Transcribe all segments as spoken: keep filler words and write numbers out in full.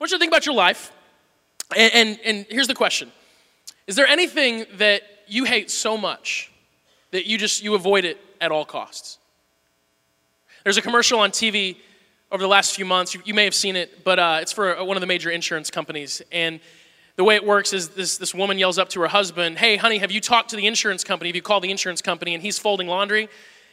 want you to think about your life, and, and, and here's the question. Is there anything that you hate so much that you just, you avoid it at all costs? There's a commercial on T V over the last few months. You, you may have seen it, but uh, it's for one of the major insurance companies. And the way it works is this, this woman yells up to her husband, "Hey, honey, have you talked to the insurance company? Have you called the insurance company?" And he's folding laundry.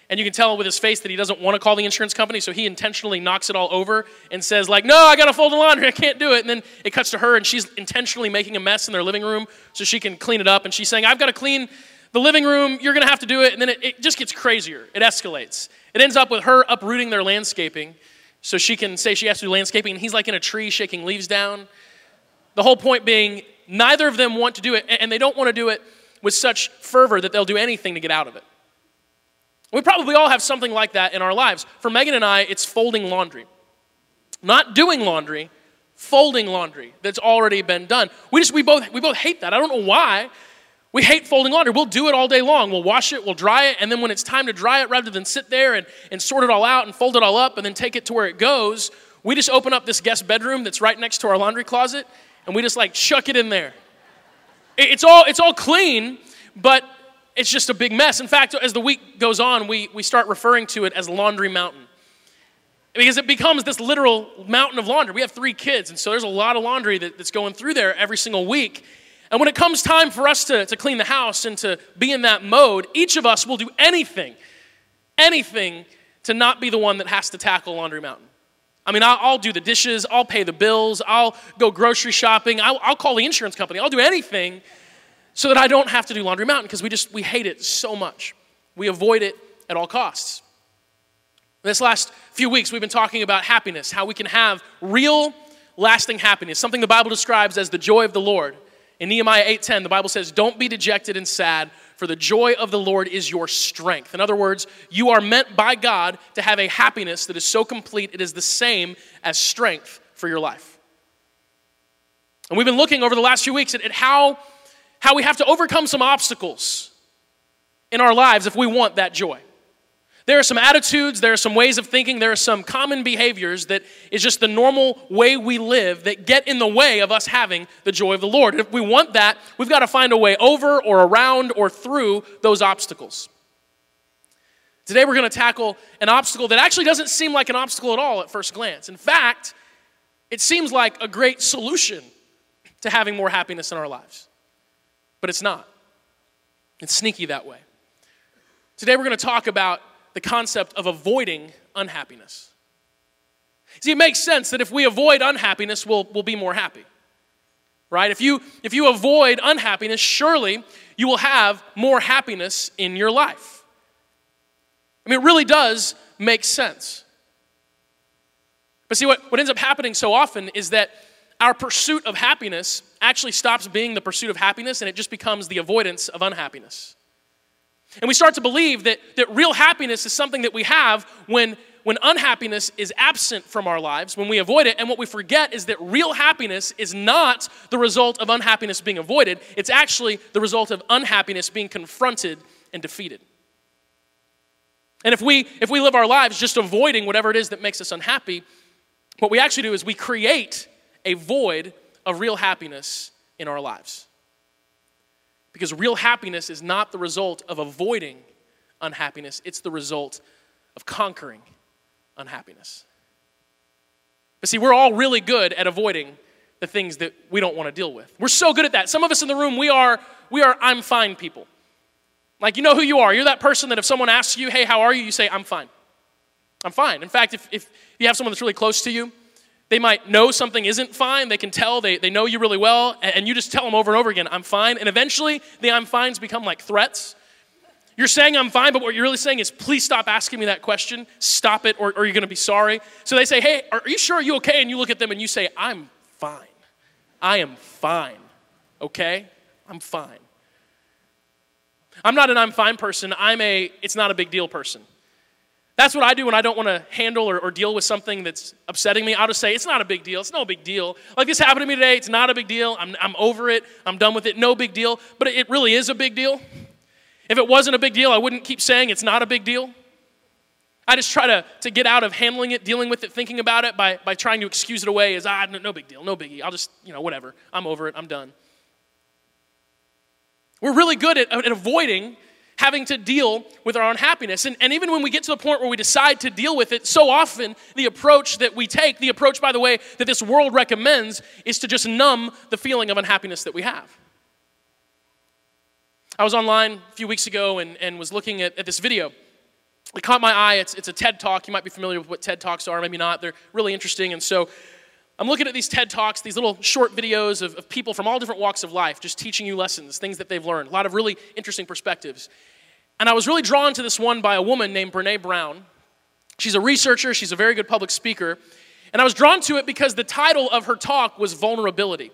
And you can tell with his face that he doesn't want to call the insurance company, so he intentionally knocks it all over and says, like, "No, I got to fold the laundry. I can't do it." And then it cuts to her, and she's intentionally making a mess in their living room so she can clean it up. And she's saying, "I've got to clean the living room. You're going to have to do it." And then it, it just gets crazier. It escalates. It ends up with her uprooting their landscaping so she can say she has to do landscaping, and he's like in a tree shaking leaves down. The whole point being, neither of them want to do it, and they don't want to do it with such fervor that they'll do anything to get out of it. We probably all have something like that in our lives. For Megan and I, it's folding laundry. Not doing laundry, folding laundry that's already been done. We just we both we both hate that. I don't know why. We hate folding laundry. We'll do it all day long. We'll wash it, we'll dry it, and then when it's time to dry it, rather than sit there and, and sort it all out and fold it all up and then take it to where it goes, we just open up this guest bedroom that's right next to our laundry closet, and we just like chuck it in there. It, it's all it's all clean, but it's just a big mess. In fact, as the week goes on, we, we start referring to it as Laundry Mountain, because it becomes this literal mountain of laundry. We have three kids, and so there's a lot of laundry that, that's going through there every single week. And when it comes time for us to, to clean the house and to be in that mode, each of us will do anything, anything to not be the one that has to tackle Laundry Mountain. I mean, I'll, I'll do the dishes. I'll pay the bills. I'll go grocery shopping. I'll, I'll call the insurance company. I'll do anything so that I don't have to do Laundry Mountain, because we just, we hate it so much. We avoid it at all costs. This last few weeks, we've been talking about happiness, how we can have real, lasting happiness, something the Bible describes as the joy of the Lord. In Nehemiah eight ten, the Bible says, "Don't be dejected and sad, for the joy of the Lord is your strength." In other words, you are meant by God to have a happiness that is so complete, it is the same as strength for your life. And we've been looking over the last few weeks at, at how How we have to overcome some obstacles in our lives if we want that joy. There are some attitudes, there are some ways of thinking, there are some common behaviors that is just the normal way we live that get in the way of us having the joy of the Lord. And if we want that, we've got to find a way over or around or through those obstacles. Today we're going to tackle an obstacle that actually doesn't seem like an obstacle at all at first glance. In fact, it seems like a great solution to having more happiness in our lives. But it's not. It's sneaky that way. Today we're going to talk about the concept of avoiding unhappiness. See, it makes sense that if we avoid unhappiness, we'll, we'll be more happy, right? If you, if you avoid unhappiness, surely you will have more happiness in your life. I mean, it really does make sense. But see, what, what ends up happening so often is that our pursuit of happiness actually stops being the pursuit of happiness, and it just becomes the avoidance of unhappiness. And we start to believe that, that real happiness is something that we have when, when unhappiness is absent from our lives, when we avoid it. And what we forget is that real happiness is not the result of unhappiness being avoided. It's actually the result of unhappiness being confronted and defeated. And if we, if we live our lives just avoiding whatever it is that makes us unhappy, what we actually do is we create a void of real happiness in our lives. Because real happiness is not the result of avoiding unhappiness, it's the result of conquering unhappiness. But see, we're all really good at avoiding the things that we don't want to deal with. We're so good at that. Some of us in the room, we are, we are I'm fine people. Like, you know who you are. You're that person that if someone asks you, "Hey, how are you?" you say, "I'm fine. I'm fine." In fact, if, if you have someone that's really close to you, they might know something isn't fine. They can tell. They, they know you really well. And, and you just tell them over and over again, "I'm fine." And eventually, the "I'm fines" become like threats. You're saying "I'm fine," but what you're really saying is, "Please stop asking me that question. Stop it, or, or you're going to be sorry." So they say, "Hey, are you sure? Are you okay?" And you look at them and you say, "I'm fine. I am fine. Okay? I'm fine." I'm not an "I'm fine" person. I'm a "it's not a big deal" person. That's what I do when I don't want to handle or, or deal with something that's upsetting me. I'll just say, "It's not a big deal. It's no big deal. Like, this happened to me today. It's not a big deal. I'm, I'm over it. I'm done with it. No big deal." But it really is a big deal. If it wasn't a big deal, I wouldn't keep saying it's not a big deal. I just try to, to get out of handling it, dealing with it, thinking about it by, by trying to excuse it away as, ah, no, no big deal, no biggie. I'll just, you know, whatever. I'm over it. I'm done. We're really good at, at avoiding having to deal with our unhappiness. And, and even when we get to the point where we decide to deal with it, so often the approach that we take, the approach, by the way, that this world recommends, is to just numb the feeling of unhappiness that we have. I was online a few weeks ago and, and was looking at, at this video. It caught my eye. It's, it's a TED Talk. You might be familiar with what TED Talks are, maybe not. They're really interesting. And so I'm looking at these TED Talks, these little short videos of, of people from all different walks of life just teaching you lessons, things that they've learned, a lot of really interesting perspectives. And I was really drawn to this one by a woman named Brene Brown. She's a researcher. She's a very good public speaker. And I was drawn to it because the title of her talk was Vulnerability.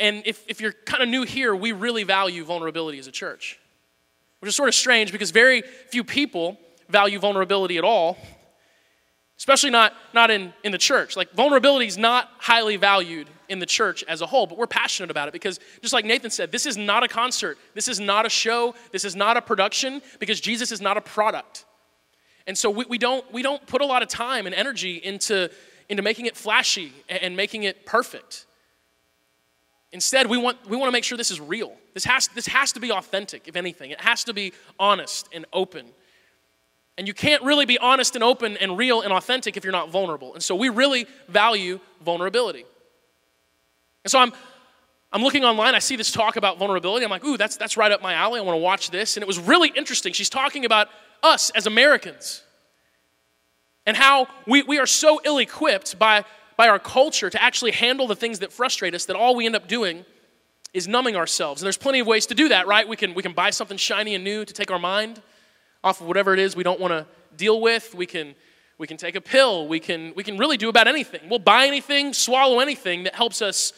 And if, if you're kind of new here, we really value vulnerability as a church. Which is sort of strange because very few people value vulnerability at all, especially not, not in, in the church. Like, vulnerability is not highly valued in the church as a whole, but we're passionate about it because, just like Nathan said, this is not a concert. This is not a show. This is not a production because Jesus is not a product. And so we, we, don't, we don't put a lot of time and energy into, into making it flashy and, and making it perfect. Instead, we want, we want to make sure this is real. This has, this has to be authentic, if anything. It has to be honest and open. And you can't really be honest and open and real and authentic if you're not vulnerable. And so we really value vulnerability. And so I'm, I'm looking online. I see this talk about vulnerability. I'm like, ooh, that's, that's right up my alley. I want to watch this. And it was really interesting. She's talking about us as Americans and how we, we are so ill-equipped by... by our culture to actually handle the things that frustrate us, that all we end up doing is numbing ourselves. And there's plenty of ways to do that, right? We can, we can buy something shiny and new to take our mind off of whatever it is we don't want to deal with. We can, we can take a pill. We can, we can really do about anything. We'll buy anything, swallow anything that helps us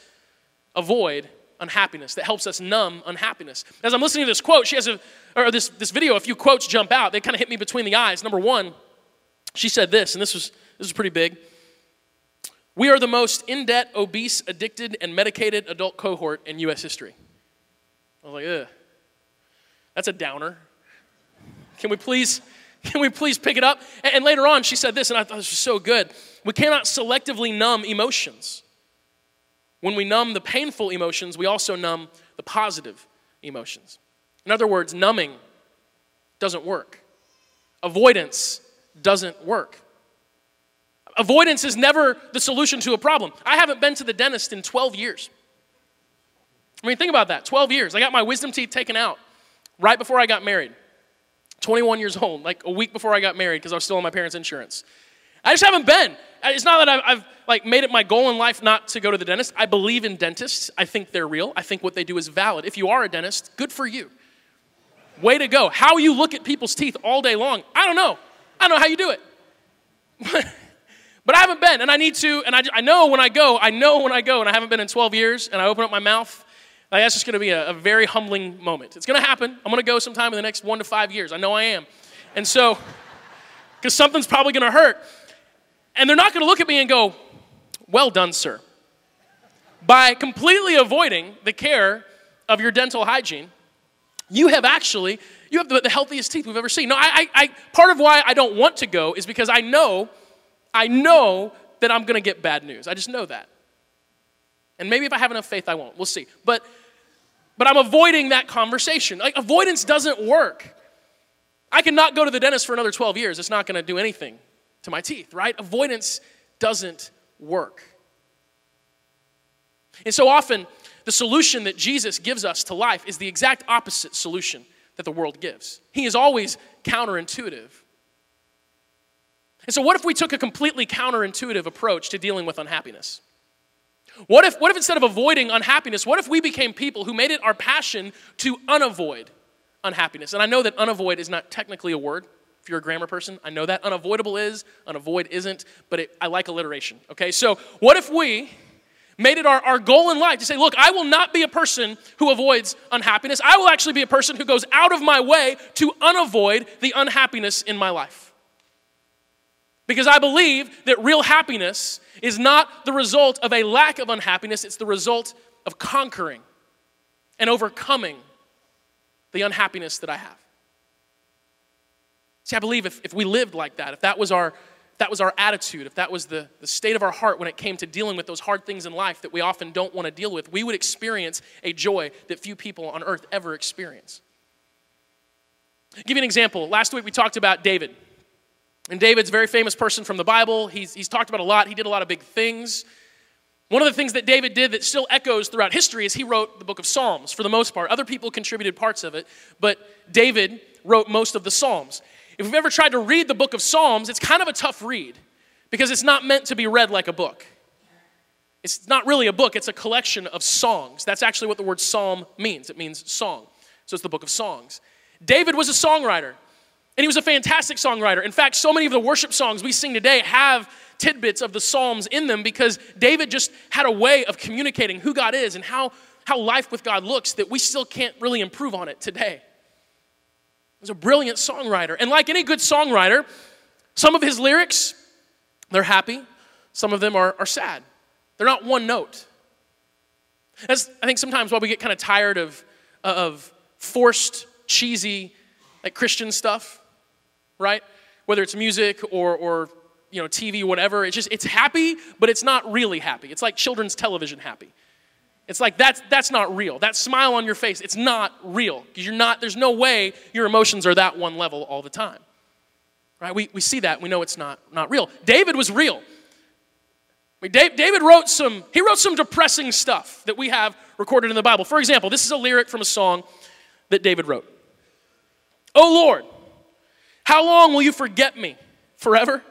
avoid unhappiness, that helps us numb unhappiness. As I'm listening to this quote, she has a, or this, this video, a few quotes jump out. They kind of hit me between the eyes. Number one, she said this, and this was, this was pretty big. We are the most in-debt, obese, addicted, and medicated adult cohort in U S history. I was like, ugh, that's a downer. Can we please, can we please pick it up? And, and later on, she said this, and I thought this was so good. We cannot selectively numb emotions. When we numb the painful emotions, we also numb the positive emotions. In other words, numbing doesn't work. Avoidance doesn't work. Avoidance is never the solution to a problem. I haven't been to the dentist in twelve years. I mean, think about that, twelve years. I got my wisdom teeth taken out right before I got married. twenty-one years old, like a week before I got married because I was still on my parents' insurance. I just haven't been. It's not that I've, I've like made it my goal in life not to go to the dentist. I believe in dentists. I think they're real. I think what they do is valid. If you are a dentist, good for you. Way to go. How you look at people's teeth all day long, I don't know. I don't know how you do it. But I haven't been, and I need to, and I, I know when I go, I know when I go, and I haven't been in twelve years, and I open up my mouth, like, that's just going to be a, a very humbling moment. It's going to happen. I'm going to go sometime in the next one to five years. I know I am. And so, because something's probably going to hurt. And they're not going to look at me and go, well done, sir. By completely avoiding the care of your dental hygiene, you have actually, you have the, the healthiest teeth we've ever seen. No, I, I, I, part of why I don't want to go is because I know I know that I'm going to get bad news. I just know that. And maybe if I have enough faith, I won't. We'll see. But, but I'm avoiding that conversation. Like, avoidance doesn't work. I cannot go to the dentist for another twelve years. It's not going to do anything to my teeth, right? Avoidance doesn't work. And so often, the solution that Jesus gives us to life is the exact opposite solution that the world gives. He is always counterintuitive. And so what if we took a completely counterintuitive approach to dealing with unhappiness? What if, what if instead of avoiding unhappiness, what if we became people who made it our passion to unavoid unhappiness? And I know that unavoid is not technically a word. If you're a grammar person, I know that. Unavoidable is, unavoid isn't, but it, I like alliteration, okay? So what if we made it our, our goal in life to say, look, I will not be a person who avoids unhappiness. I will actually be a person who goes out of my way to unavoid the unhappiness in my life. Because I believe that real happiness is not the result of a lack of unhappiness. It's the result of conquering and overcoming the unhappiness that I have. See, I believe if, if we lived like that, if that was our, if that was our attitude, if that was the, the state of our heart when it came to dealing with those hard things in life that we often don't want to deal with, we would experience a joy that few people on earth ever experience. I'll give you an example. Last week we talked about David. And David's a very famous person from the Bible. He's, he's talked about a lot. He did a lot of big things. One of the things that David did that still echoes throughout history is he wrote the book of Psalms for the most part. Other people contributed parts of it, but David wrote most of the Psalms. If you've ever tried to read the book of Psalms, it's kind of a tough read because it's not meant to be read like a book. It's not really a book. It's a collection of songs. That's actually what the word psalm means. It means song. So it's the book of songs. David was a songwriter, and he was a fantastic songwriter. In fact, so many of the worship songs we sing today have tidbits of the Psalms in them because David just had a way of communicating who God is and how, how life with God looks that we still can't really improve on it today. He was a brilliant songwriter. And like any good songwriter, some of his lyrics, they're happy. Some of them are, are sad. They're not one note. That's, I think, sometimes why we get kind of tired of, of forced, cheesy, like Christian stuff, right? Whether it's music or, or you know, T V, whatever. It's just, it's happy, but it's not really happy. It's like children's television happy. It's like, that's, that's not real. That smile on your face, it's not real. Because you're not, there's no way your emotions are that one level all the time. Right? We, we see that. We know it's not, not real. David was real. I mean, Dave, David wrote some, he wrote some depressing stuff that we have recorded in the Bible. For example, this is a lyric from a song that David wrote. "Oh Lord, how long will you forget me? Forever?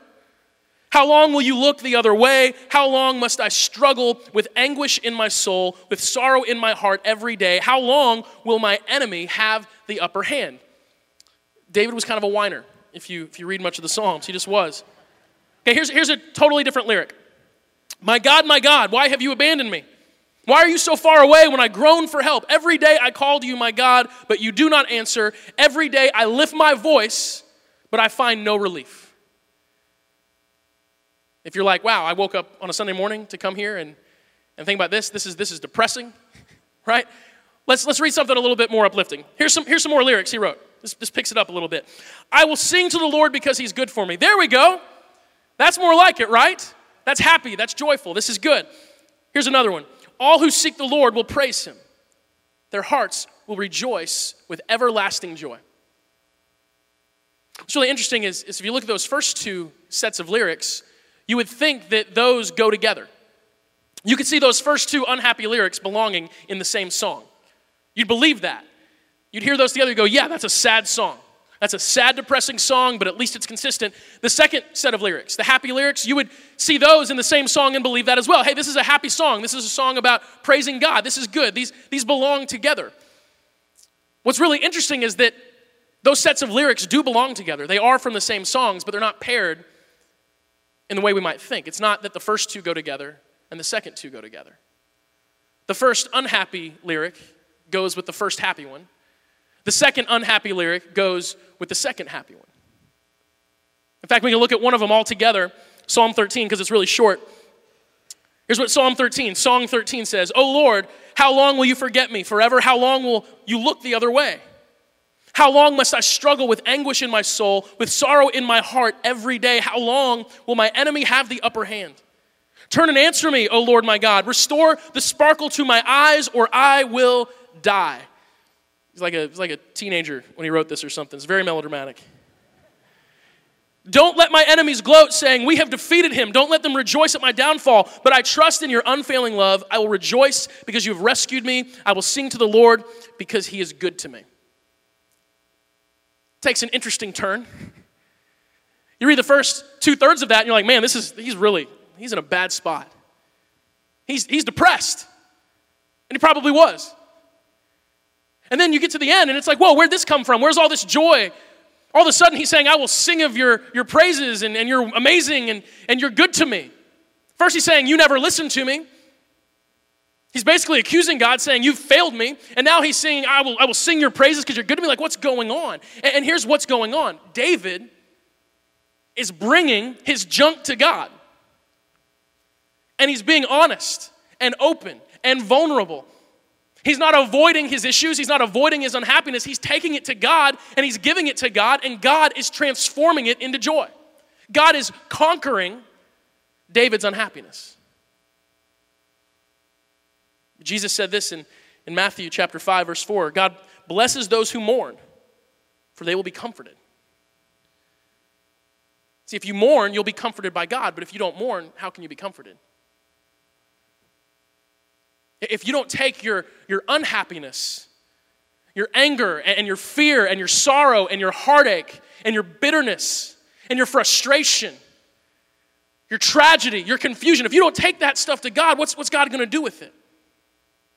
How long will you look the other way? How long must I struggle with anguish in my soul, with sorrow in my heart every day? How long will my enemy have the upper hand?" David was kind of a whiner, if you, if you read much of the Psalms. He just was. Okay, here's, here's a totally different lyric. "My God, my God, why have you abandoned me? Why are you so far away when I groan for help? Every day I call to you, my God, but you do not answer. Every day I lift my voice, but I find no relief." If you're like, wow, I woke up on a Sunday morning to come here and, and think about this, this is this is depressing, right? Let's let's read something a little bit more uplifting. Here's some, here's some more lyrics he wrote. This, this picks it up a little bit. "I will sing to the Lord because he's good for me." There we go. That's more like it, right? That's happy. That's joyful. This is good. Here's another one. "All who seek the Lord will praise him. Their hearts will rejoice with everlasting joy." What's really interesting is, is if you look at those first two sets of lyrics, you would think that those go together. You could see those first two unhappy lyrics belonging in the same song. You'd believe that. You'd hear those together and go, yeah, that's a sad song. That's a sad, depressing song, but at least it's consistent. The second set of lyrics, the happy lyrics, you would see those in the same song and believe that as well. Hey, this is a happy song. This is a song about praising God. This is good. These, these belong together. What's really interesting is that those sets of lyrics do belong together. They are from the same songs, but they're not paired in the way we might think. It's not that the first two go together and the second two go together. The first unhappy lyric goes with the first happy one. The second unhappy lyric goes with the second happy one. In fact, we can look at one of them all together, Psalm thirteen, because it's really short. Here's what Psalm thirteen, Song thirteen says, "O Lord, how long will you forget me forever? How long will you look the other way? How long must I struggle with anguish in my soul, with sorrow in my heart every day? How long will my enemy have the upper hand? Turn and answer me, O Lord my God. Restore the sparkle to my eyes, or I will die." He's like a, he's like a teenager when he wrote this or something. It's very melodramatic. "Don't let my enemies gloat, saying, 'We have defeated him.' Don't let them rejoice at my downfall. But I trust in your unfailing love. I will rejoice because you have rescued me. I will sing to the Lord because he is good to me." Takes an interesting turn. You read the first two-thirds of that, and you're like, man, this is he's really, he's in a bad spot. He's, he's depressed. And he probably was. And then you get to the end, and it's like, whoa, where'd this come from? Where's all this joy? All of a sudden, he's saying, I will sing of your, your praises, and, and you're amazing, and, and you're good to me. First, he's saying, you never listened to me. He's basically accusing God, saying, you've failed me. And now he's saying, I will, I will sing your praises because you're good to me. Like, what's going on? And, and here's what's going on. David is bringing his junk to God. And he's being honest and open and vulnerable. He's not avoiding his issues. He's not avoiding his unhappiness. He's taking it to God, and he's giving it to God, and God is transforming it into joy. God is conquering David's unhappiness. Jesus said this in, in Matthew chapter five, verse four. God blesses those who mourn, for they will be comforted. See, if you mourn, you'll be comforted by God. But if you don't mourn, how can you be comforted? If you don't take your, your unhappiness, your anger, and your fear, and your sorrow, and your heartache, and your bitterness, and your frustration, your tragedy, your confusion, if you don't take that stuff to God, what's, what's God going to do with it?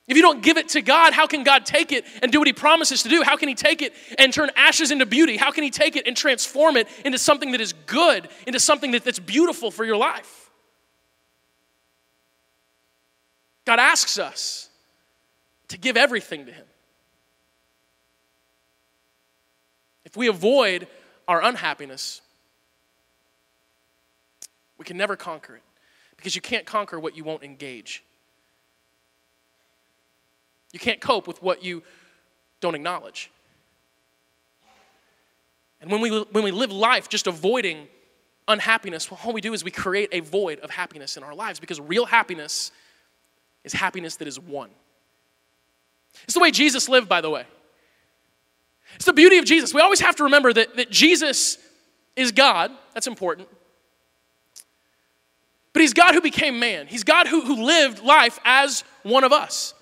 If you don't give it to God, how can God take it and do what he promises to do? How can he take it and turn ashes into beauty? How can he take it and transform it into something that is good, into something that, that's beautiful for your life? God asks us to give everything to him. If we avoid our unhappiness, we can never conquer it, because you can't conquer what you won't engage. You can't cope with what you don't acknowledge. And when we, when we live life just avoiding unhappiness, well, all we do is we create a void of happiness in our lives, because real happiness is happiness that is one. It's the way Jesus lived, by the way. It's the beauty of Jesus. We always have to remember that, that Jesus is God. That's important. But he's God who became man. He's God who, who lived life as one of us.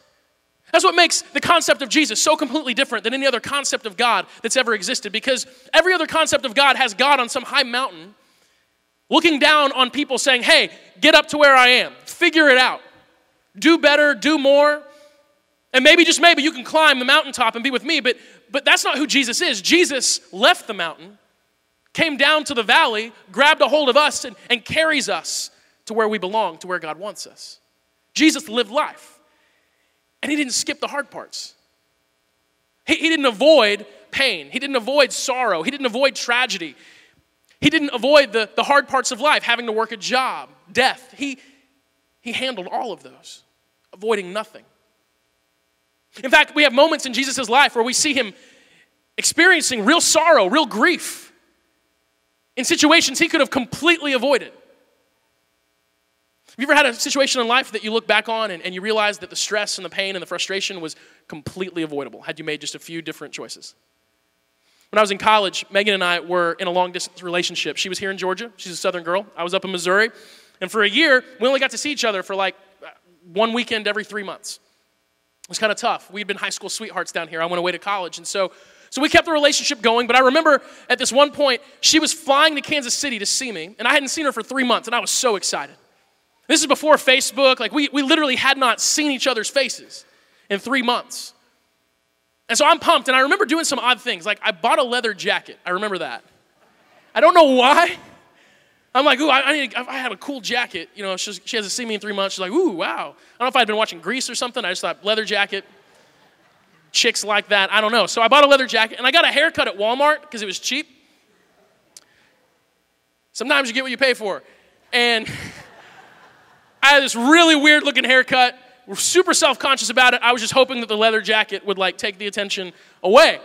That's what makes the concept of Jesus so completely different than any other concept of God that's ever existed, because every other concept of God has God on some high mountain looking down on people saying, hey, get up to where I am. Figure it out. Do better, do more. And maybe, just maybe, you can climb the mountaintop and be with me, but, but that's not who Jesus is. Jesus left the mountain, came down to the valley, grabbed a hold of us, and, and carries us to where we belong, to where God wants us. Jesus lived life, and he didn't skip the hard parts. He, he didn't avoid pain. He didn't avoid sorrow. He didn't avoid tragedy. He didn't avoid the, the hard parts of life, having to work a job, death. He He handled all of those, avoiding nothing. In fact, we have moments in Jesus' life where we see him experiencing real sorrow, real grief, in situations he could have completely avoided. Have you ever had a situation in life that you look back on and, and you realize that the stress and the pain and the frustration was completely avoidable, had you made just a few different choices? When I was in college, Megan and I were in a long-distance relationship. She was here in Georgia. She's a southern girl. I was up in Missouri. And for a year, we only got to see each other for like one weekend every three months. It was kind of tough. We'd been high school sweethearts down here. I went away to college. And so, so we kept the relationship going. But I remember at this one point, she was flying to Kansas City to see me. And I hadn't seen her for three months. And I was so excited. This is before Facebook. Like we, we literally had not seen each other's faces in three months. And so I'm pumped. And I remember doing some odd things. Like I bought a leather jacket. I remember that. I don't know why. I'm like, ooh, I, I need. A, I have a cool jacket. You know, she hasn't seen me in three months. She's like, ooh, wow. I don't know if I'd been watching Grease or something. I just thought, leather jacket, chicks like that. I don't know. So I bought a leather jacket, and I got a haircut at Walmart because it was cheap. Sometimes you get what you pay for. And I had this really weird-looking haircut. We're super self-conscious about it. I was just hoping that the leather jacket would, like, take the attention away.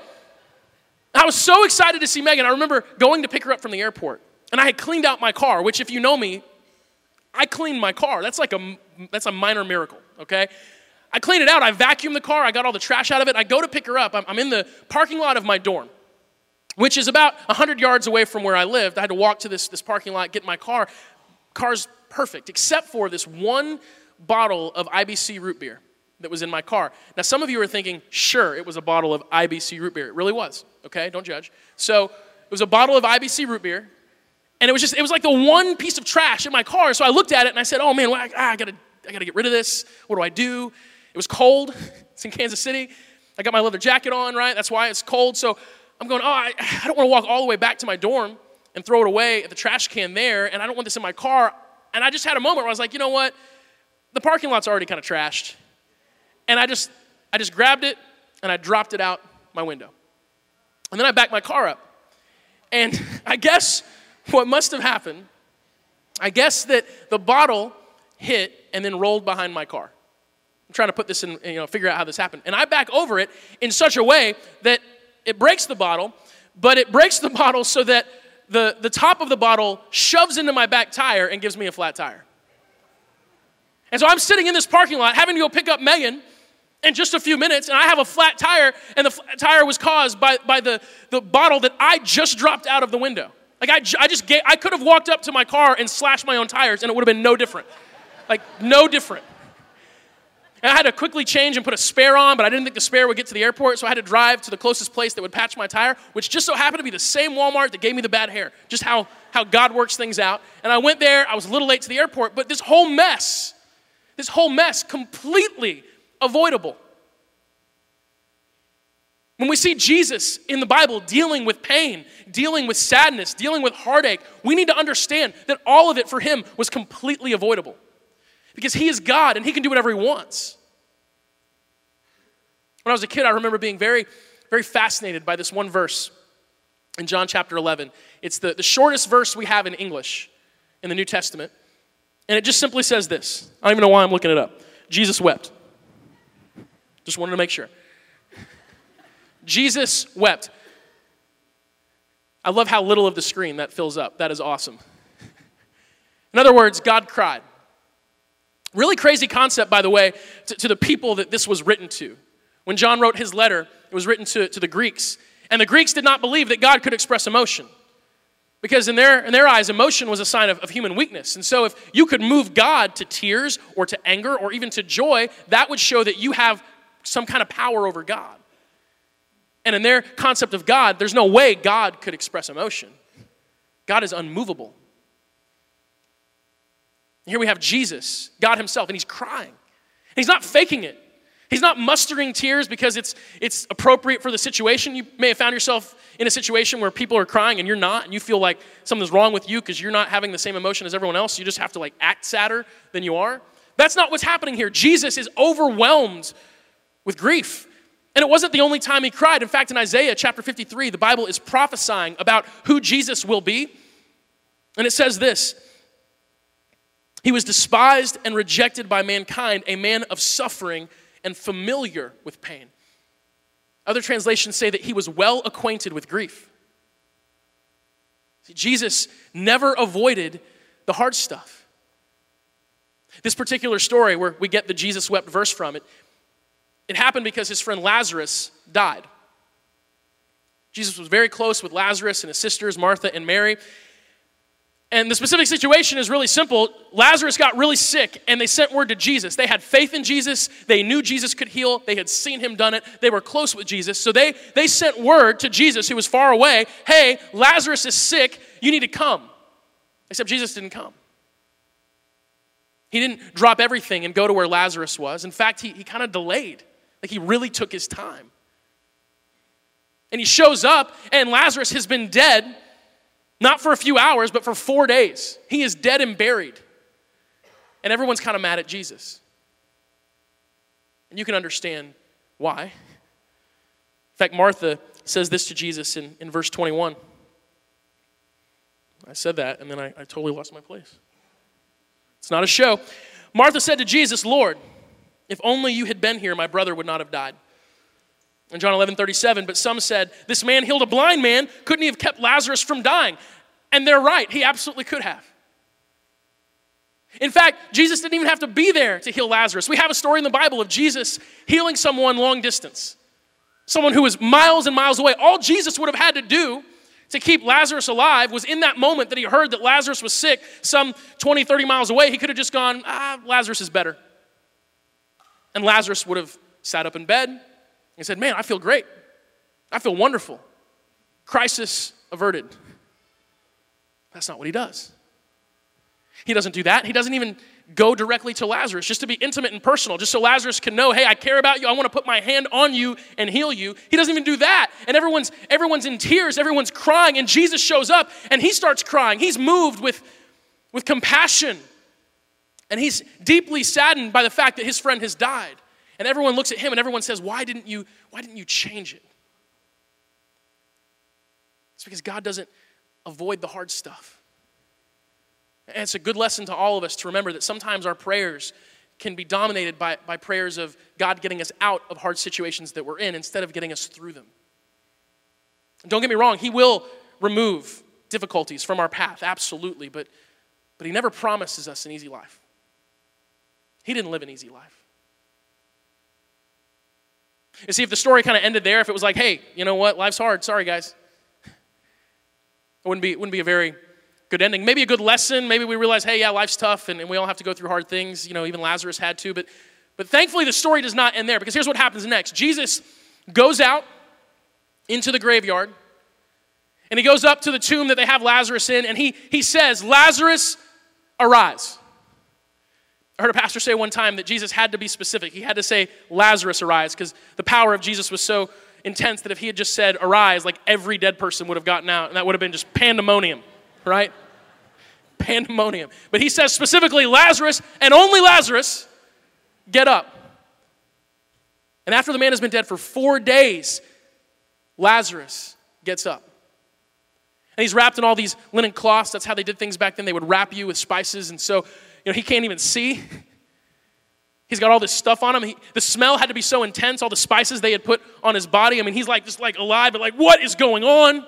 I was so excited to see Megan. I remember going to pick her up from the airport. And I had cleaned out my car, which if you know me, I cleaned my car. That's like a, that's a minor miracle, okay? I cleaned it out. I vacuumed the car. I got all the trash out of it. I go to pick her up. I'm, I'm in the parking lot of my dorm, which is about one hundred yards away from where I lived. I had to walk to this, this parking lot, get my car. Car's perfect, except for this one bottle of I B C root beer that was in my car. Now, some of you are thinking, sure, it was a bottle of I B C root beer. It really was, okay? Don't judge. So it was a bottle of I B C root beer. And it was just, it was like the one piece of trash in my car. So I looked at it and I said, oh man, well, I, I gotta, I gotta get rid of this. What do I do? It was cold. It's in Kansas City. I got my leather jacket on, right? That's why it's cold. So I'm going, oh, I, I don't wanna walk all the way back to my dorm and throw it away at the trash can there. And I don't want this in my car. And I just had a moment where I was like, you know what? The parking lot's already kind of trashed. And I just, I just grabbed it and I dropped it out my window. And then I backed my car up. And I guess what must have happened, I guess that the bottle hit and then rolled behind my car. I'm trying to put this in, you know, figure out how this happened. And I back over it in such a way that it breaks the bottle, but it breaks the bottle so that the, the top of the bottle shoves into my back tire and gives me a flat tire. And so I'm sitting in this parking lot having to go pick up Megan in just a few minutes, and I have a flat tire, and the flat tire was caused by, by the, the bottle that I just dropped out of the window. Like, I, I just gave, I could have walked up to my car and slashed my own tires, and it would have been no different. Like, no different. And I had to quickly change and put a spare on, but I didn't think the spare would get to the airport, so I had to drive to the closest place that would patch my tire, which just so happened to be the same Walmart that gave me the bad hair, just how, how God works things out. And I went there. I was a little late to the airport, but this whole mess, this whole mess completely avoidable. When we see Jesus in the Bible dealing with pain, dealing with sadness, dealing with heartache, we need to understand that all of it for him was completely avoidable. Because he is God and he can do whatever he wants. When I was a kid, I remember being very, very fascinated by this one verse in John chapter eleven. It's the, the shortest verse we have in English in the New Testament. And it just simply says this. I don't even know why I'm looking it up. Jesus wept. Just wanted to make sure. Jesus wept. I love how little of the screen that fills up. That is awesome. In other words, God cried. Really crazy concept, by the way, to, to the people that this was written to. When John wrote his letter, it was written to, to the Greeks. And the Greeks did not believe that God could express emotion. Because in their, in their eyes, emotion was a sign of, of human weakness. And so if you could move God to tears or to anger or even to joy, that would show that you have some kind of power over God. And in their concept of God, there's no way God could express emotion. God is unmovable. And here we have Jesus, God himself, and he's crying. And he's not faking it. He's not mustering tears because it's, it's appropriate for the situation. You may have found yourself in a situation where people are crying and you're not, and you feel like something's wrong with you because you're not having the same emotion as everyone else. You just have to like act sadder than you are. That's not what's happening here. Jesus is overwhelmed with grief. And it wasn't the only time he cried. In fact, in Isaiah chapter fifty-three, the Bible is prophesying about who Jesus will be. And it says this, he was despised and rejected by mankind, a man of suffering and familiar with pain. Other translations say that he was well acquainted with grief. See, Jesus never avoided the hard stuff. This particular story where we get the Jesus wept verse from it, It happened because his friend Lazarus died. Jesus was very close with Lazarus and his sisters, Martha and Mary. And the specific situation is really simple. Lazarus got really sick, and they sent word to Jesus. They had faith in Jesus. They knew Jesus could heal. They had seen him done it. They were close with Jesus. So they, they sent word to Jesus, who was far away, hey, Lazarus is sick. You need to come. Except Jesus didn't come. He didn't drop everything and go to where Lazarus was. In fact, he, he kind of delayed. Like he really took his time. And he shows up, and Lazarus has been dead, not for a few hours, but for four days. He is dead and buried. And everyone's kind of mad at Jesus. And you can understand why. In fact, Martha says this to Jesus in, in verse twenty-one. I said that, and then I, I totally lost my place. It's not a show. Martha said to Jesus, Lord, if only you had been here, my brother would not have died. In John eleven thirty-seven, but some said, this man healed a blind man. Couldn't he have kept Lazarus from dying? And they're right. He absolutely could have. In fact, Jesus didn't even have to be there to heal Lazarus. We have a story in the Bible of Jesus healing someone long distance, someone who was miles and miles away. All Jesus would have had to do to keep Lazarus alive was in that moment that he heard that Lazarus was sick some twenty, thirty miles away, he could have just gone, ah, Lazarus is better. And Lazarus would have sat up in bed and said, man, I feel great. I feel wonderful. Crisis averted. That's not what he does. He doesn't do that. He doesn't even go directly to Lazarus just to be intimate and personal, just so Lazarus can know, hey, I care about you. I want to put my hand on you and heal you. He doesn't even do that. And everyone's everyone's in tears. Everyone's crying. And Jesus shows up and he starts crying. He's moved with, with compassion. And he's deeply saddened by the fact that his friend has died. And everyone looks at him and everyone says, why didn't you, why didn't you change it? It's because God doesn't avoid the hard stuff. And it's a good lesson to all of us to remember that sometimes our prayers can be dominated by, by prayers of God getting us out of hard situations that we're in instead of getting us through them. And don't get me wrong, he will remove difficulties from our path, absolutely, but, but he never promises us an easy life. He didn't live an easy life. You see, if the story kind of ended there, if it was like, hey, you know what, life's hard, sorry guys, it wouldn't be, it wouldn't be a very good ending. Maybe a good lesson. Maybe we realize, hey, yeah, life's tough, and, and we all have to go through hard things. You know, even Lazarus had to. But, but thankfully, the story does not end there, because here's what happens next. Jesus goes out into the graveyard, and he goes up to the tomb that they have Lazarus in, and he, he says, Lazarus, arise. I heard a pastor say one time that Jesus had to be specific. He had to say, Lazarus, arise, because the power of Jesus was so intense that if he had just said, arise, like every dead person would have gotten out, and that would have been just pandemonium. Right? Pandemonium. But he says specifically, Lazarus, and only Lazarus, get up. And after the man has been dead for four days, Lazarus gets up. And he's wrapped in all these linen cloths. That's how they did things back then. They would wrap you with spices. And so, you know, he can't even see. He's got all this stuff on him. He, the smell had to be so intense, all the spices they had put on his body. I mean, he's like just like alive, but like, what is going on?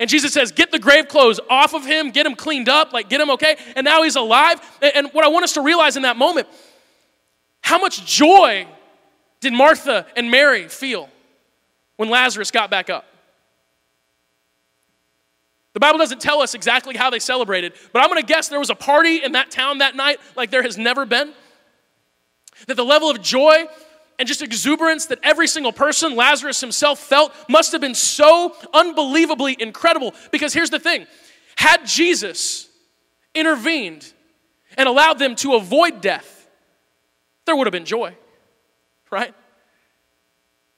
And Jesus says, get the grave clothes off of him, get him cleaned up, like get him okay. And now he's alive. And what I want us to realize in that moment, how much joy did Martha and Mary feel when Lazarus got back up? The Bible doesn't tell us exactly how they celebrated, but I'm going to guess there was a party in that town that night like there has never been. That the level of joy and just exuberance that every single person, Lazarus himself, felt must have been so unbelievably incredible. Because here's the thing. Had Jesus intervened and allowed them to avoid death, there would have been joy, right?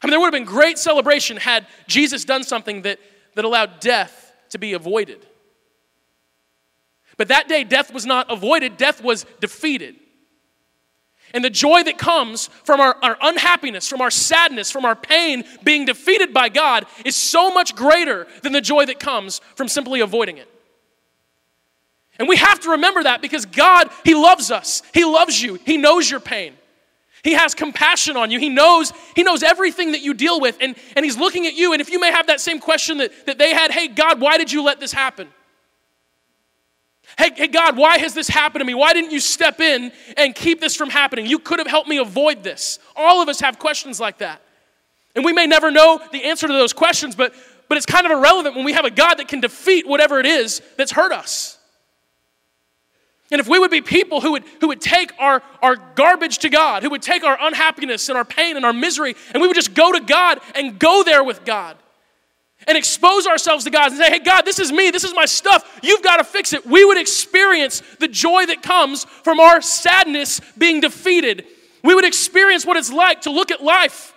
I mean, there would have been great celebration had Jesus done something that, that allowed death to be avoided. But that day, death was not avoided. Death was defeated. And the joy that comes from our, our unhappiness, from our sadness, from our pain being defeated by God is so much greater than the joy that comes from simply avoiding it. And we have to remember that, because God, he loves us. He loves you. He knows your pain. He has compassion on you. He knows, he knows everything that you deal with. And, and he's looking at you. And if you may have that same question that, that they had, hey, God, why did you let this happen? Hey, hey, God, why has this happened to me? Why didn't you step in and keep this from happening? You could have helped me avoid this. All of us have questions like that. And we may never know the answer to those questions, but, but it's kind of irrelevant when we have a God that can defeat whatever it is that's hurt us. And if we would be people who would, who would take our, our garbage to God, who would take our unhappiness and our pain and our misery, and we would just go to God and go there with God, and expose ourselves to God and say, hey, God, this is me. This is my stuff. You've got to fix it. We would experience the joy that comes from our sadness being defeated. We would experience what it's like to look at life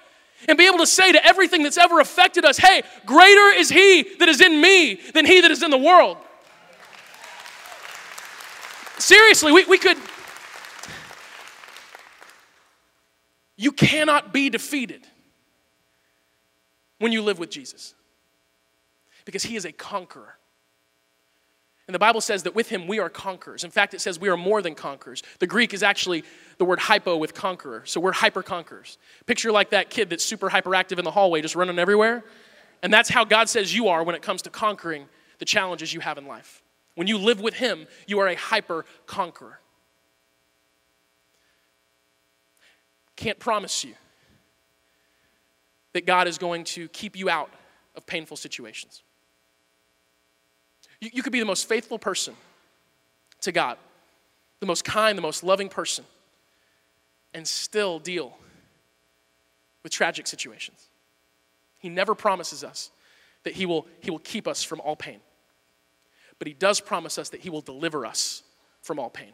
and be able to say to everything that's ever affected us, hey, greater is he that is in me than he that is in the world. Seriously, we, we could... You cannot be defeated when you live with Jesus, because he is a conqueror. And the Bible says that with him we are conquerors. In fact, it says we are more than conquerors. The Greek is actually the word hypo with conqueror. So we're hyper-conquerors. Picture like that kid that's super hyperactive in the hallway, just running everywhere. And that's how God says you are when it comes to conquering the challenges you have in life. When you live with him, you are a hyper-conqueror. Can't promise you that God is going to keep you out of painful situations. You could be the most faithful person to God, the most kind, the most loving person, and still deal with tragic situations. He never promises us that he will, he will keep us from all pain. But he does promise us that he will deliver us from all pain.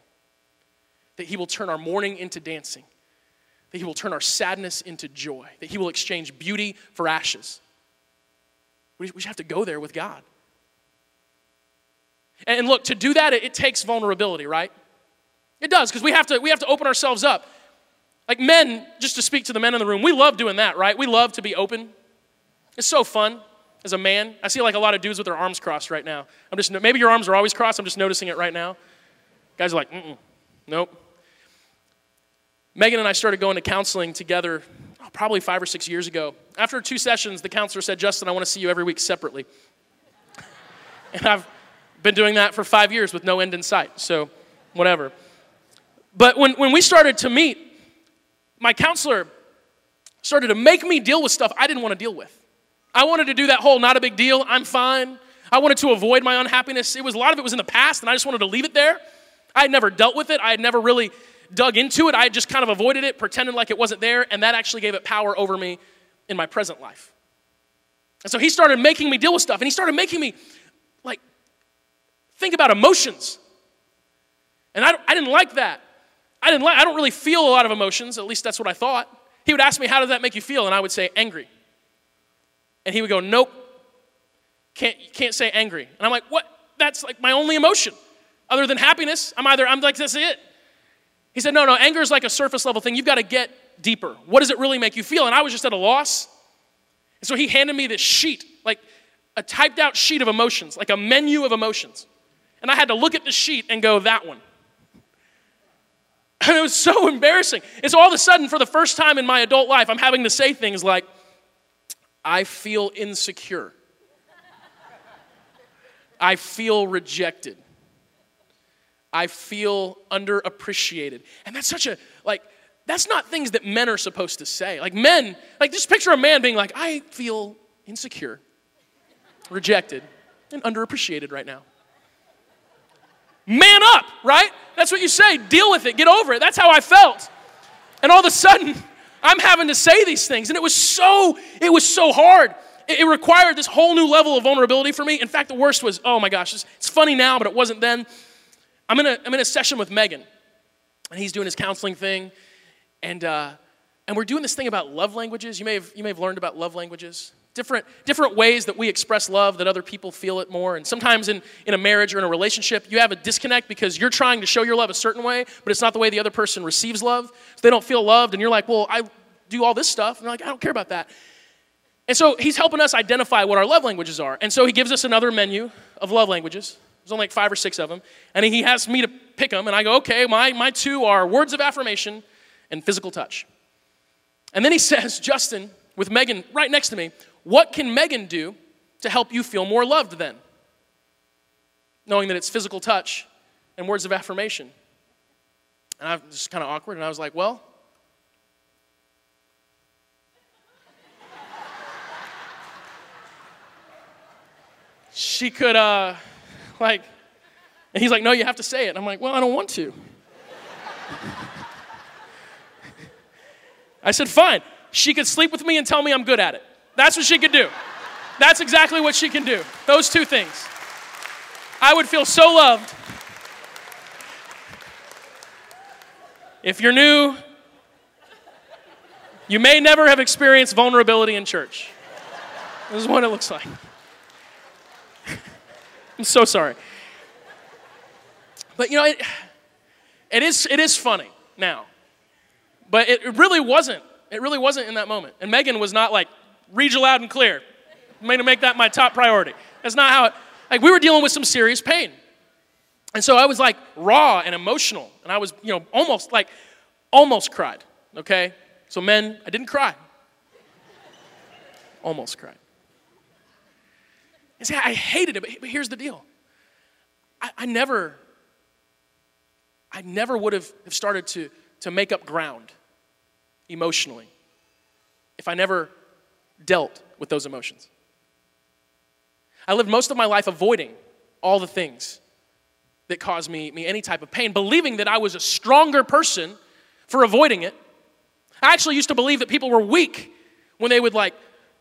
That he will turn our mourning into dancing. That he will turn our sadness into joy. That he will exchange beauty for ashes. We just have to go there with God. And look, to do that, it takes vulnerability, right? It does, because we have to we have to open ourselves up. Like men, just to speak to the men in the room, we love doing that, right? We love to be open. It's so fun as a man. I see like a lot of dudes with their arms crossed right now. I'm just maybe your arms are always crossed. I'm just noticing it right now. Guys are like, mm-mm, nope. Megan and I started going to counseling together oh, probably five or six years ago. After two sessions, the counselor said, "Justin, I want to see you every week separately." And I've been doing that for five years with no end in sight, so whatever. But when, when we started to meet, my counselor started to make me deal with stuff I didn't want to deal with. I wanted to do that whole not a big deal, I'm fine. I wanted to avoid my unhappiness. It was a lot of it was in the past, and I just wanted to leave it there. I had never dealt with it. I had never really dug into it. I had just kind of avoided it, pretended like it wasn't there, and that actually gave it power over me in my present life. And so he started making me deal with stuff, and he started making me, like, think about emotions. And I, I didn't like that. I didn't like, I don't really feel a lot of emotions, at least that's what I thought. He would ask me, "How does that make you feel?" And I would say, "Angry." And he would go, "Nope, can't, can't say angry." And I'm like, what? That's like my only emotion. Other than happiness, I'm either, I'm like, that's it. He said, no, no, anger is like a surface level thing. You've got to get deeper. What does it really make you feel? And I was just at a loss. And so he handed me this sheet, like a typed out sheet of emotions, like a menu of emotions. And I had to look at the sheet and go, that one. And it was so embarrassing. And so all of a sudden, for the first time in my adult life, I'm having to say things like, I feel insecure. I feel rejected. I feel underappreciated. And that's such a, like, that's not things that men are supposed to say. Like men, like just picture a man being like, I feel insecure, rejected, and underappreciated right now. Man up, right? That's what you say. Deal with it. Get over it. That's how I felt. And all of a sudden, I'm having to say these things. And it was so, it was so hard. It, it required this whole new level of vulnerability for me. In fact, the worst was, oh my gosh, it's, it's funny now, but it wasn't then. I'm in a, I'm in a session with Megan, and he's doing his counseling thing. And, uh, and we're doing this thing about love languages. You may have, you may have learned about love languages. Different, different ways that we express love, that other people feel it more. And sometimes in, in a marriage or in a relationship, you have a disconnect because you're trying to show your love a certain way, but it's not the way the other person receives love. So they don't feel loved, and you're like, well, I do all this stuff. And they're like, I don't care about that. And so he's helping us identify what our love languages are. And so he gives us another menu of love languages. There's only like five or six of them. And he asks me to pick them, and I go, okay, my, my two are words of affirmation and physical touch. And then he says, Justin, with Megan right next to me, what can Megan do to help you feel more loved then? Knowing that it's physical touch and words of affirmation. And I was just kind of awkward, and I was like, well. She could, uh, like, and he's like, no, you have to say it. And I'm like, well, I don't want to. I said, fine. She could sleep with me and tell me I'm good at it. That's what she could do. That's exactly what she can do. Those two things. I would feel so loved. If you're new, you may never have experienced vulnerability in church. This is what it looks like. I'm so sorry. But you know, it, it is it is funny now. But it, it really wasn't. It really wasn't in that moment. And Megan was not like, read you loud and clear. I'm going to make that my top priority. That's not how it, like we were dealing with some serious pain. And so I was like raw and emotional. And I was, you know, almost like, almost cried, okay? So men, I didn't cry. Almost cried. And see, I hated it, but here's the deal. I, I never, I never would have started to, to make up ground emotionally if I never dealt with those emotions. I lived most of my life avoiding all the things that caused me, me any type of pain, believing that I was a stronger person for avoiding it. I actually used to believe that people were weak when they would like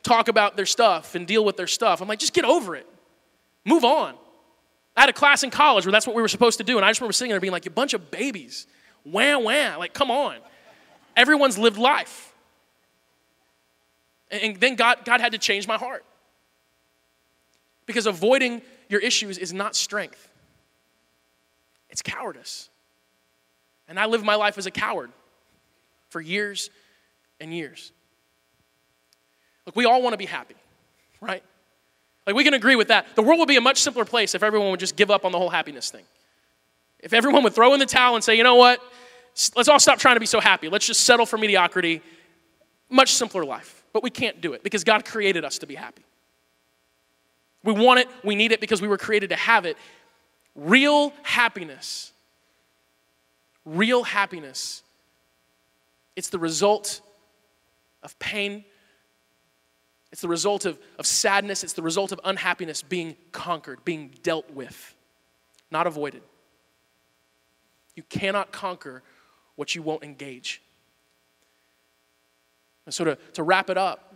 talk about their stuff and deal with their stuff. I'm like, just get over it. Move on. I had a class in college where that's what we were supposed to do, and I just remember sitting there being like, you bunch of babies. Wah, wah. Like, come on. Everyone's lived life. And then God, God had to change my heart. Because avoiding your issues is not strength. It's cowardice. And I lived my life as a coward for years and years. Look, we all want to be happy, right? Like, we can agree with that. The world would be a much simpler place if everyone would just give up on the whole happiness thing. If everyone would throw in the towel and say, you know what? let's all stop trying to be so happy. Let's just settle for mediocrity. Much simpler life. But we can't do it because God created us to be happy. We want it, we need it because we were created to have it. Real happiness, real happiness, it's the result of pain. It's the result of, of sadness. It's the result of unhappiness being conquered, being dealt with, not avoided. You cannot conquer what you won't engage. And so to, to wrap it up,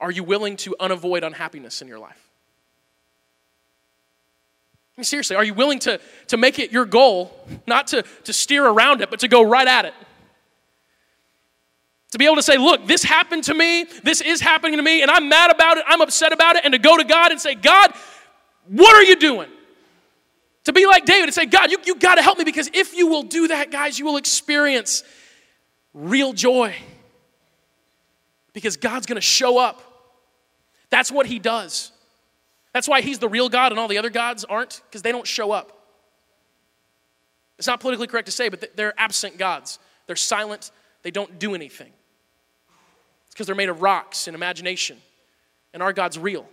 are you willing to unavoid unhappiness in your life? I mean, seriously, are you willing to, to make it your goal, not to, to steer around it, but to go right at it? To be able to say, look, this happened to me, this is happening to me, and I'm mad about it, I'm upset about it, and to go to God and say, God, what are you doing? To be like David and say, God, you, you got to help me, because if you will do that, guys, you will experience real joy. Because God's going to show up. That's what he does. That's why he's the real God and all the other gods aren't, because they don't show up. It's not politically correct to say, but they're absent gods. They're silent. They don't do anything. It's because they're made of rocks and imagination. And our God's real.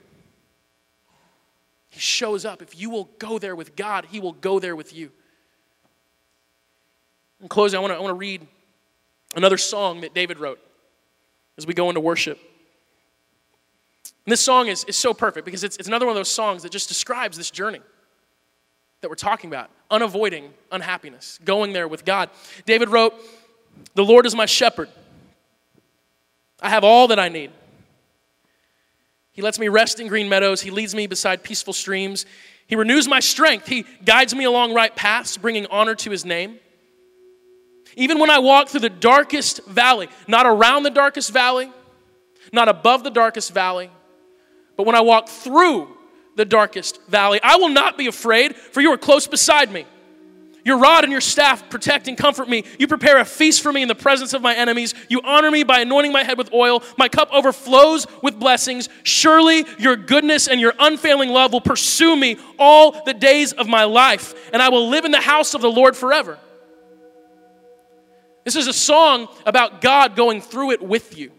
He shows up. If you will go there with God, he will go there with you. In closing, I want to I want to read another song that David wrote as we go into worship. And this song is, is so perfect because it's, it's another one of those songs that just describes this journey that we're talking about, unavoiding unhappiness, going there with God. David wrote, "The Lord is my shepherd. I have all that I need. He lets me rest in green meadows. He leads me beside peaceful streams. He renews my strength. He guides me along right paths, bringing honor to his name. Even when I walk through the darkest valley, not around the darkest valley, not above the darkest valley, but when I walk through the darkest valley, I will not be afraid, for you are close beside me. Your rod and your staff protect and comfort me. You prepare a feast for me in the presence of my enemies. You honor me by anointing my head with oil. My cup overflows with blessings. Surely your goodness and your unfailing love will pursue me all the days of my life, and I will live in the house of the Lord forever." This is a song about God going through it with you.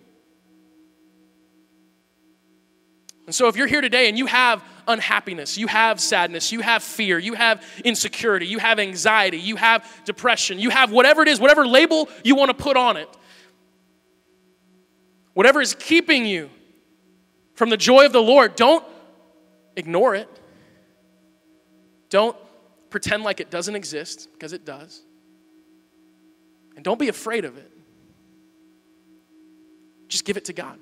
And so if you're here today and you have unhappiness, you have sadness, you have fear, you have insecurity, you have anxiety, you have depression, you have whatever it is, whatever label you want to put on it, whatever is keeping you from the joy of the Lord, don't ignore it. Don't pretend like it doesn't exist, because it does. And don't be afraid of it. Just give it to God.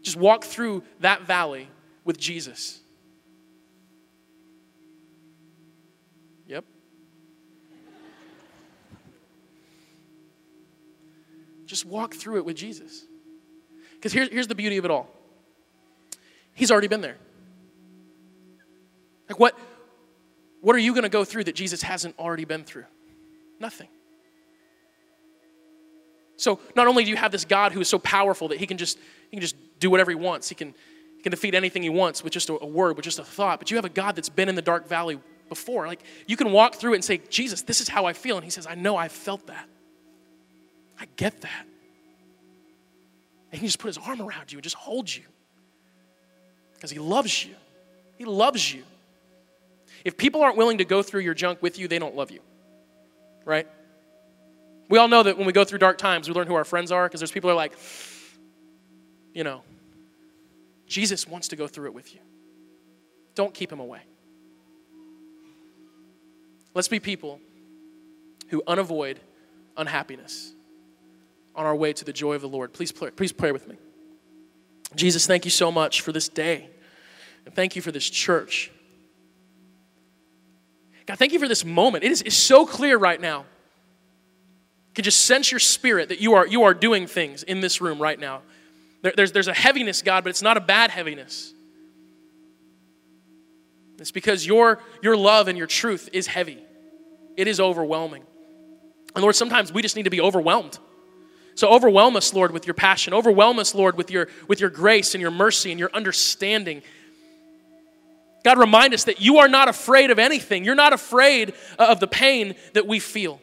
Just walk through that valley with Jesus. Yep. Just walk through it with Jesus. Because here, here's the beauty of it all. He's already been there. Like what, what are you going to go through that Jesus hasn't already been through? Nothing. So not only do you have this God who is so powerful that he can just, he can just do whatever he wants. He can, he can defeat anything he wants with just a, a word, with just a thought. But you have a God that's been in the dark valley before. Like you can walk through it and say, Jesus, this is how I feel. And he says, I know, I felt that. I get that. And he can just put his arm around you and just hold you. Because he loves you. He loves you. If people aren't willing to go through your junk with you, they don't love you. Right? We all know that when we go through dark times, we learn who our friends are, because there's people who are like, you know, Jesus wants to go through it with you. Don't keep him away. Let's be people who unavoid unhappiness on our way to the joy of the Lord. Please pray, please pray with me. Jesus, thank you so much for this day. And thank you for this church. God, thank you for this moment. It is it's so clear right now. You can just sense your spirit that you are, you are doing things in this room right now. There, there's, there's a heaviness, God, but it's not a bad heaviness. It's because your, your love and your truth is heavy. It is overwhelming. And Lord, sometimes we just need to be overwhelmed. So overwhelm us, Lord, with your passion. Overwhelm us, Lord, with your, with your grace and your mercy and your understanding. God, remind us that you are not afraid of anything. You're not afraid of the pain that we feel.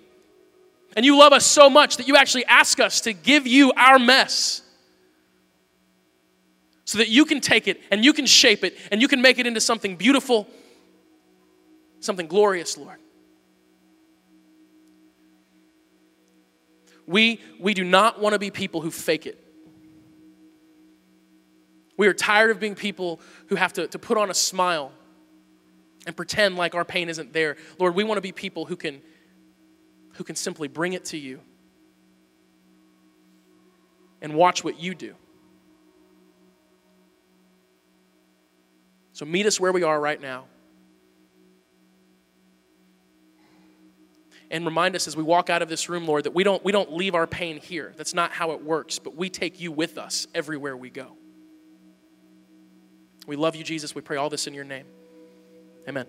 And you love us so much that you actually ask us to give you our mess so that you can take it and you can shape it and you can make it into something beautiful, something glorious, Lord. We, we do not want to be people who fake it. We are tired of being people who have to, to put on a smile and pretend like our pain isn't there. Lord, we want to be people who can, who can simply bring it to you and watch what you do. So meet us where we are right now. And remind us as we walk out of this room, Lord, that we don't, we don't leave our pain here. That's not how it works, but we take you with us everywhere we go. We love you, Jesus. We pray all this in your name. Amen.